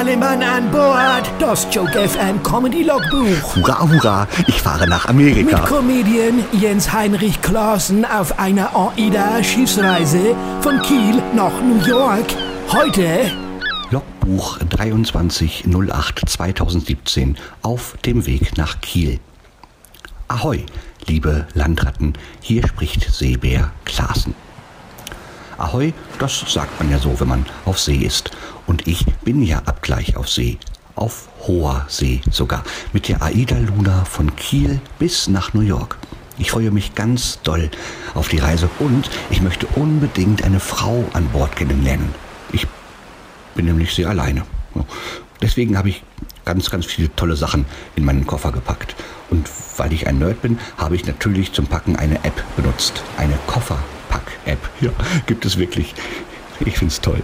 alle Mann an Bord. Das Joke FM Comedy Logbuch. Hurra, hurra, ich fahre nach Amerika. Mit Comedian Jens Heinrich Klassen auf einer AIDA Schiffsreise von Kiel nach New York. Heute Logbuch 23/08/2017 auf dem Weg nach Kiel. Ahoi, liebe Landratten, hier spricht Seebär Klassen. Ahoi, das sagt man ja so, wenn man auf See ist. Und ich bin ja abgleich auf See, auf hoher See sogar, mit der AIDA Luna von Kiel bis nach New York. Ich freue mich ganz doll auf die Reise und ich möchte unbedingt eine Frau an Bord kennenlernen. Ich bin nämlich sehr alleine. Deswegen habe ich ganz, ganz viele tolle Sachen in meinen Koffer gepackt. Und weil ich ein Nerd bin, habe ich natürlich zum Packen eine App benutzt, eine Kofferpack-App. Ja, gibt es wirklich. Ich finde es toll.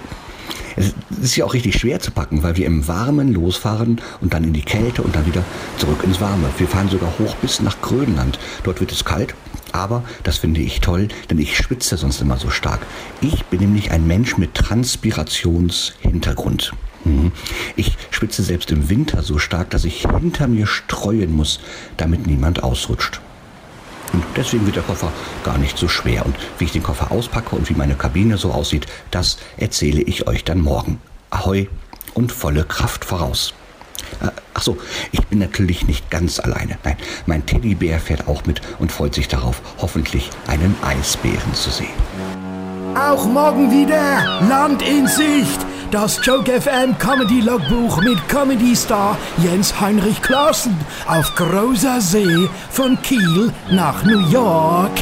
Es ist ja auch richtig schwer zu packen, weil wir im Warmen losfahren und dann in die Kälte und dann wieder zurück ins Warme. Wir fahren sogar hoch bis nach Grönland. Dort wird es kalt, aber das finde ich toll, denn ich schwitze sonst immer so stark. Ich bin nämlich ein Mensch mit Transpirationshintergrund. Ich schwitze selbst im Winter so stark, dass ich hinter mir streuen muss, damit niemand ausrutscht. Und deswegen wird der Koffer gar nicht so schwer. Und wie ich den Koffer auspacke und wie meine Kabine so aussieht, das erzähle ich euch dann morgen. Ahoi und volle Kraft voraus. Achso, ich bin natürlich nicht ganz alleine. Nein, mein Teddybär fährt auch mit und freut sich darauf, hoffentlich einen Eisbären zu sehen. Auch morgen wieder Land in Sicht. Das Joke FM Comedy Logbuch mit Comedy Star Jens Heinrich Klassen auf großer See von Kiel nach New York.